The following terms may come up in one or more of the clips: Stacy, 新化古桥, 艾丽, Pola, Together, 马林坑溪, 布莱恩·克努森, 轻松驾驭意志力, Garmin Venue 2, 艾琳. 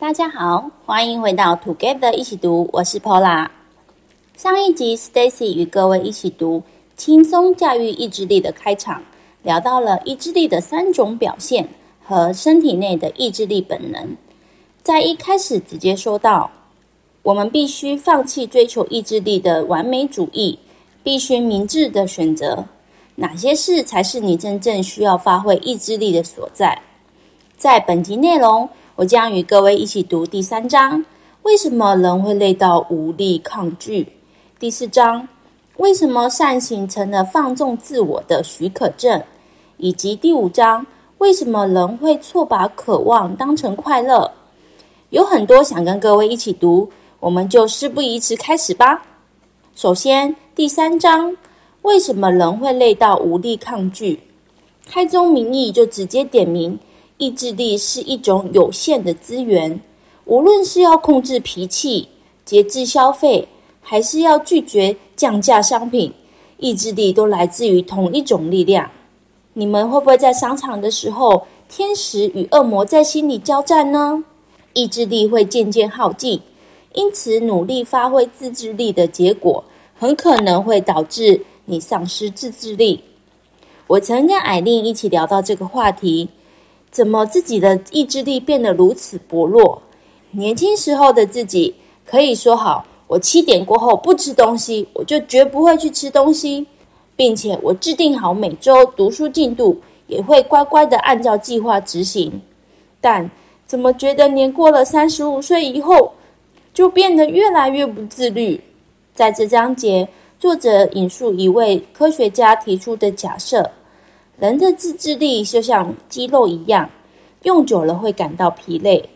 大家好，欢迎回到 Together 一起读，我是 Pola。 上一集 Stacy 与各位一起读轻松驾驭意志力的开场，聊到了意志力的三种表现和身体内的意志力本能。在一开始直接说到，我们必须放弃追求意志力的完美主义，必须明智的选择哪些事才是你真正需要发挥意志力的所在。在本集内容，我将与各位一起读第3章，为什么人会累到无力抗拒？第4章，为什么善行成了放纵自我的许可证？以及第5章，为什么人会错把渴望当成快乐？有很多想跟各位一起读，我们就事不宜迟开始吧。首先，第3章，为什么人会累到无力抗拒？开宗明义就直接点名，意志力是一种有限的资源，无论是要控制脾气、节制消费，还是要拒绝降价商品，意志力都来自于同一种力量。你们会不会在商场的时候，天使与恶魔在心里交战呢？意志力会渐渐耗尽，因此努力发挥自制力的结果，很可能会导致你丧失自制力。我曾跟艾琳一起聊到这个话题，怎么自己的意志力变得如此薄弱？年轻时候的自己可以说好，我7点过后不吃东西，我就绝不会去吃东西，并且我制定好每周读书进度，也会乖乖的按照计划执行。但怎么觉得年过了35岁以后，就变得越来越不自律？在这章节，作者引述一位科学家提出的假设，人的自制力就像肌肉一样，用久了会感到疲累。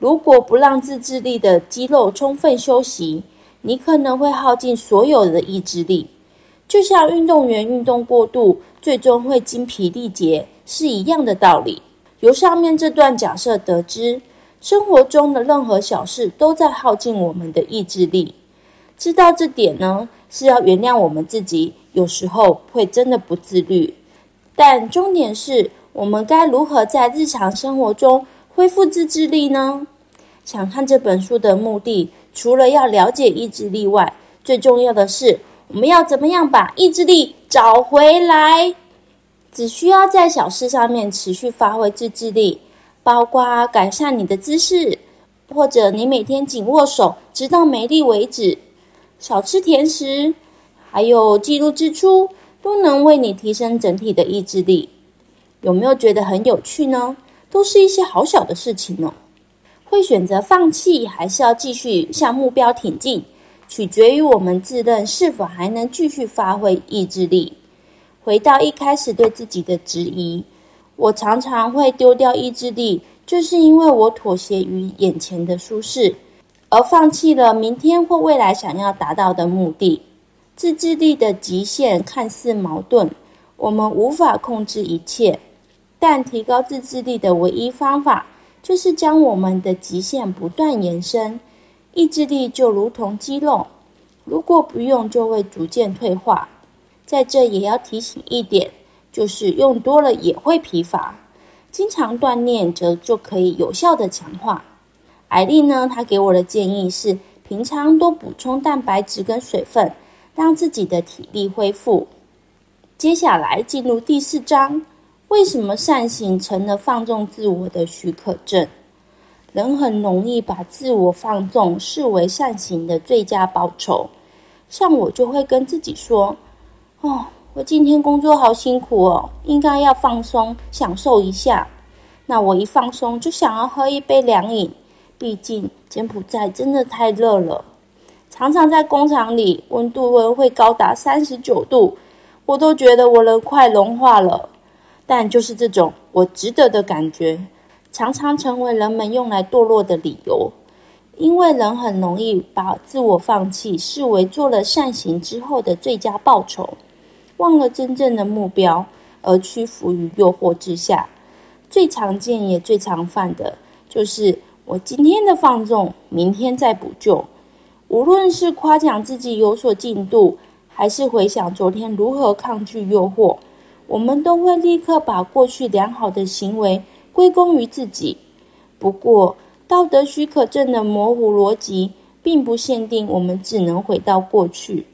如果不让自制力的肌肉充分休息，你可能会耗尽所有的意志力。就像运动员运动过度，最终会精疲力竭，是一样的道理。由上面这段假设得知，生活中的任何小事都在耗尽我们的意志力。知道这点呢，是要原谅我们自己，有时候会真的不自律。但重点是，我们该如何在日常生活中恢复自制力呢？想看这本书的目的，除了要了解意志力外，最重要的是，我们要怎么样把意志力找回来？只需要在小事上面持续发挥自制力，包括改善你的姿势，或者你每天紧握手直到没力为止，少吃甜食，还有记录支出，都能为你提升整体的意志力。有没有觉得很有趣呢？都是一些好小的事情哦。会选择放弃还是要继续向目标挺进，取决于我们自认是否还能继续发挥意志力。回到一开始对自己的质疑，我常常会丢掉意志力，就是因为我妥协于眼前的舒适，而放弃了明天或未来想要达到的目的。自制力的极限看似矛盾，我们无法控制一切，但提高自制力的唯一方法就是将我们的极限不断延伸。意志力就如同肌肉，如果不用就会逐渐退化。在这也要提醒一点，就是用多了也会疲乏，经常锻炼则就可以有效的强化。艾丽呢，她给我的建议是，平常多补充蛋白质跟水分，让自己的体力恢复。接下来进入第4章，为什么善行成了放纵自我的许可证？人很容易把自我放纵视为善行的最佳报酬。像我就会跟自己说，我今天工作好辛苦哦，应该要放松享受一下。那我一放松就想要喝一杯凉饮，毕竟柬埔寨真的太热了，常常在工厂里温度会高达39度，我都觉得我人快融化了。但就是这种我值得的感觉，常常成为人们用来堕落的理由。因为人很容易把自我放弃视为做了善行之后的最佳报酬，忘了真正的目标，而屈服于诱惑之下。最常见也最常犯的就是我今天的放纵，明天再补救。无论是夸奖自己有所进度，还是回想昨天如何抗拒诱惑，我们都会立刻把过去良好的行为归功于自己。不过道德许可证的模糊逻辑并不限定我们只能回到过去，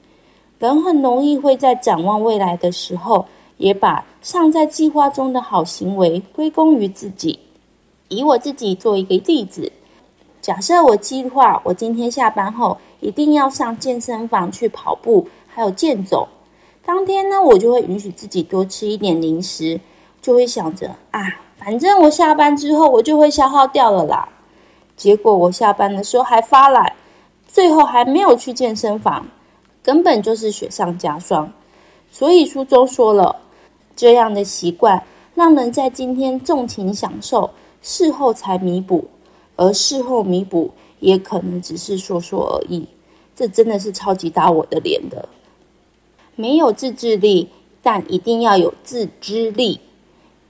人很容易会在展望未来的时候，也把尚在计划中的好行为归功于自己。以我自己做一个例子，假设我计划我今天下班后一定要上健身房去跑步还有健走，当天呢我就会允许自己多吃一点零食，就会想着啊，反正我下班之后我就会消耗掉了啦。结果我下班的时候还发懒，最后还没有去健身房，根本就是雪上加霜。所以书中说了，这样的习惯让人在今天纵情享受，事后才弥补，而事后弥补也可能只是说说而已。这真的是超级打我的脸的。没有自制力，但一定要有自知力。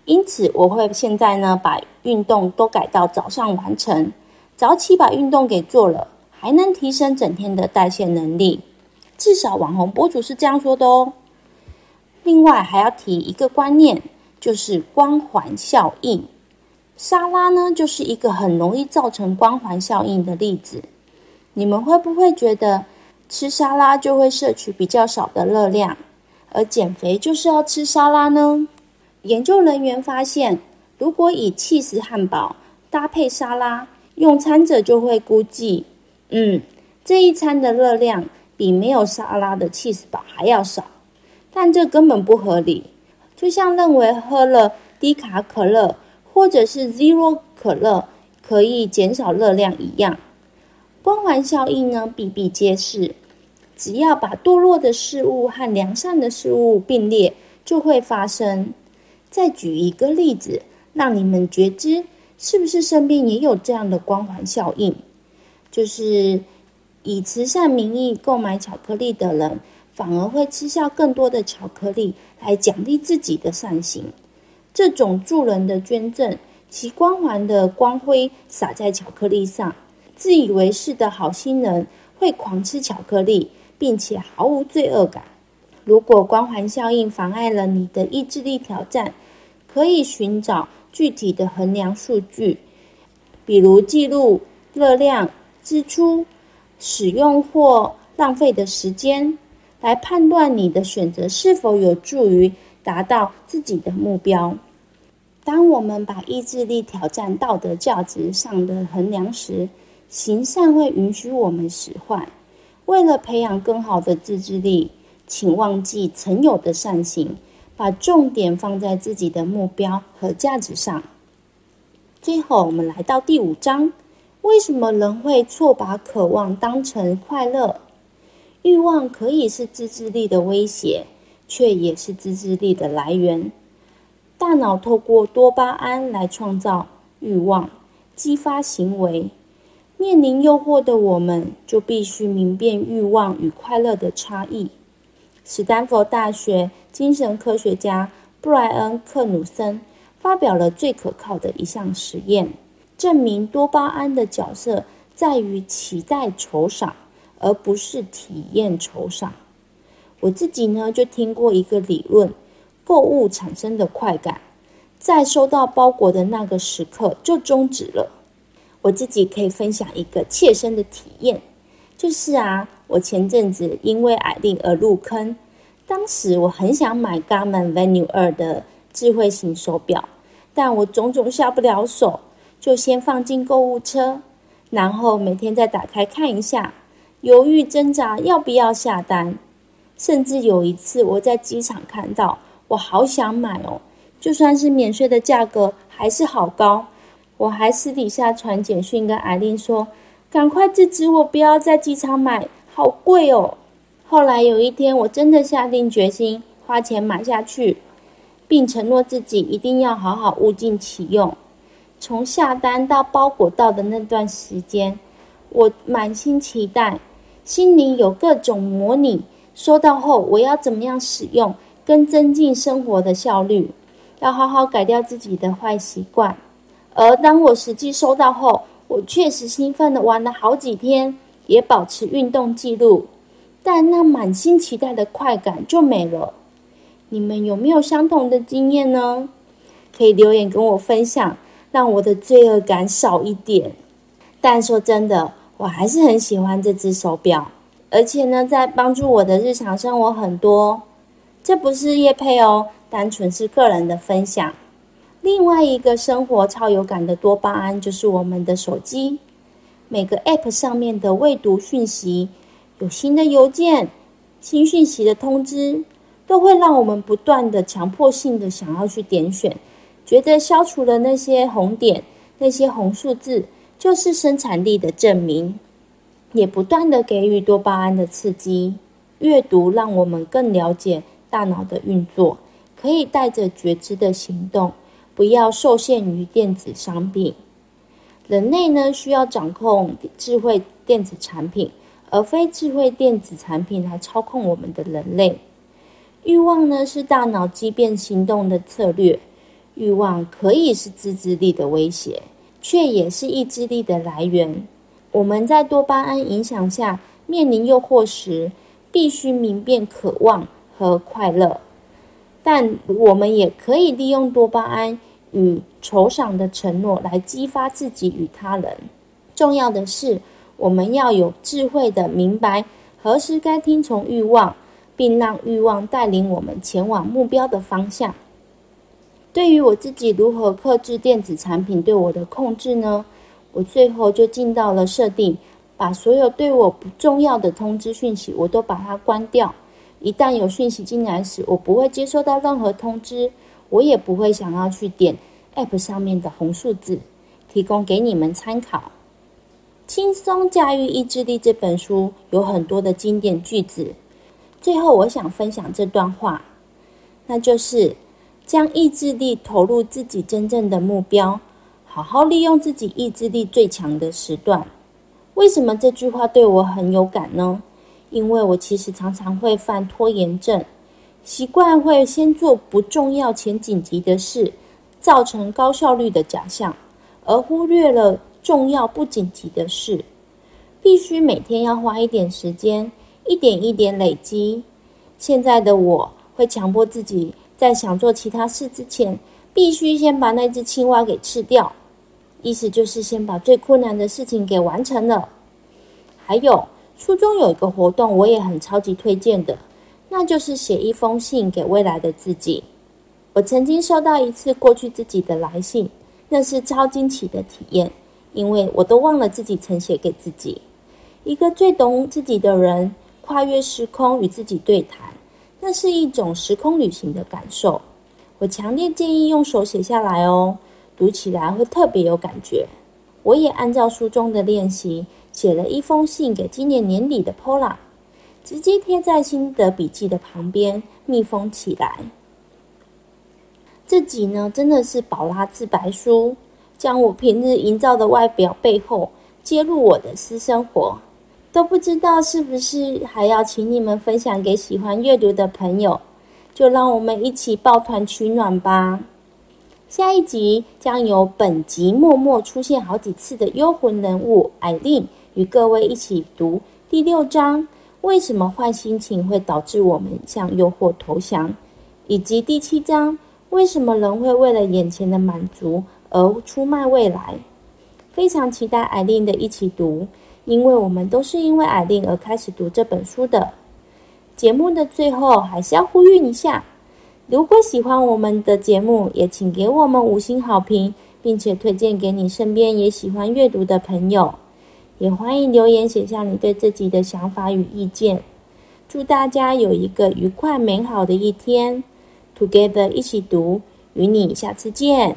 因此我会现在呢把运动都改到早上完成，早起把运动给做了，还能提升整天的代谢能力，至少网红博主是这样说的哦。另外还要提一个观念，就是光环效应。莎拉呢就是一个很容易造成光环效应的例子。你们会不会觉得吃沙拉就会摄取比较少的热量，而减肥就是要吃沙拉呢？研究人员发现，如果以起司汉堡搭配沙拉，用餐者就会估计这一餐的热量比没有沙拉的起司堡还要少，但这根本不合理。就像认为喝了低卡可乐或者是 Zero 可乐可以减少热量一样，光环效应呢比比皆是。只要把堕落的事物和良善的事物并列，就会发生。再举一个例子，让你们觉知是不是身边也有这样的光环效应。就是以慈善名义购买巧克力的人，反而会吃下更多的巧克力来奖励自己的善行。这种助人的捐赠，其光环的光辉洒在巧克力上，自以为是的好心人会狂吃巧克力，并且毫无罪恶感。如果光环效应妨碍了你的意志力挑战，可以寻找具体的衡量数据，比如记录热量、支出、使用或浪费的时间，来判断你的选择是否有助于达到自己的目标。当我们把意志力挑战道德价值上的衡量时，行善会允许我们使坏。为了培养更好的自制力，请忘记曾有的善行，把重点放在自己的目标和价值上。最后我们来到第5章，为什么人会错把渴望当成快乐？欲望可以是自制力的威胁，却也是自制力的来源。大脑透过多巴胺来创造欲望，激发行为。面临诱惑的我们，就必须明辨欲望与快乐的差异。史丹佛大学精神科学家布莱恩·克努森发表了最可靠的一项实验，证明多巴胺的角色在于期待酬赏，而不是体验酬赏。我自己呢，就听过一个理论，购物产生的快感，在收到包裹的那个时刻就终止了。我自己可以分享一个切身的体验，就是我前阵子因为矮令而入坑。当时我很想买 Garmin Venue 2的智慧型手表，但我种种下不了手，就先放进购物车，然后每天再打开看一下，犹豫挣扎要不要下单。甚至有一次我在机场看到，我好想买哦，就算是免税的价格还是好高，我还私底下传简讯跟艾琳说，赶快制止我不要在机场买，好贵哦。后来有一天我真的下定决心花钱买下去，并承诺自己一定要好好物尽其用。从下单到包裹到的那段时间，我满心期待，心里有各种模拟收到后我要怎么样使用跟增进生活的效率，要好好改掉自己的坏习惯。而当我实际收到后，我确实兴奋地玩了好几天，也保持运动记录，但那满心期待的快感就没了。你们有没有相同的经验呢？可以留言跟我分享，让我的罪恶感少一点。但说真的，我还是很喜欢这只手表，而且呢，在帮助我的日常生活很多。这不是业配哦，单纯是个人的分享。另外一个生活超有感的多巴胺就是我们的手机，每个 App 上面的未读讯息，有新的邮件、新讯息的通知，都会让我们不断的强迫性的想要去点选，觉得消除了那些红点、那些红数字，就是生产力的证明，也不断的给予多巴胺的刺激。阅读让我们更了解大脑的运作，可以带着觉知的行动，不要受限于电子商品。人类呢，需要掌控智慧电子产品，而非智慧电子产品来操控我们的人类。欲望呢，是大脑激变行动的策略。欲望可以是自制力的威胁，却也是意志力的来源。我们在多巴胺影响下面临诱惑时，必须明辨渴望和快乐，但我们也可以利用多巴胺与酬赏的承诺来激发自己与他人。重要的是，我们要有智慧的明白何时该听从欲望，并让欲望带领我们前往目标的方向。对于我自己如何克制电子产品对我的控制呢？我最后就进到了设定，把所有对我不重要的通知讯息我都把它关掉。一旦有讯息进来时，我不会接收到任何通知，我也不会想要去点 App 上面的红数字，提供给你们参考。《轻松驾驭意志力》这本书有很多的经典句子，最后我想分享这段话，那就是将意志力投入自己真正的目标，好好利用自己意志力最强的时段。为什么这句话对我很有感呢？因为我其实常常会犯拖延症，习惯会先做不重要且紧急的事，造成高效率的假象，而忽略了重要不紧急的事。必须每天要花一点时间，一点一点累积。现在的我会强迫自己在想做其他事之前，必须先把那只青蛙给吃掉，意思就是先把最困难的事情给完成了。还有，书中有一个活动我也很超级推荐的，那就是写一封信给未来的自己。我曾经收到一次过去自己的来信，那是超惊奇的体验，因为我都忘了自己曾写给自己。一个最懂自己的人，跨越时空与自己对谈，那是一种时空旅行的感受。我强烈建议用手写下来哦，读起来会特别有感觉。我也按照书中的练习，写了一封信给今年年底的 Pola， 直接贴在心得笔记的旁边，密封起来。这集呢，真的是宝拉自白书，将我平日营造的外表背后，揭露我的私生活。都不知道是不是还要请你们分享给喜欢阅读的朋友，就让我们一起抱团取暖吧。下一集将由本集默默出现好几次的幽魂人物艾琳与各位一起读第6章，为什么坏心情会导致我们向诱惑投降，以及第7章，为什么人会为了眼前的满足而出卖未来。非常期待艾琳的一起读，因为我们都是因为艾琳而开始读这本书的。节目的最后还是要呼吁一下，如果喜欢我们的节目，也请给我们5星好评，并且推荐给你身边也喜欢阅读的朋友，也欢迎留言写下你对自己的想法与意见。祝大家有一个愉快美好的一天， Together 一起读，与你下次见。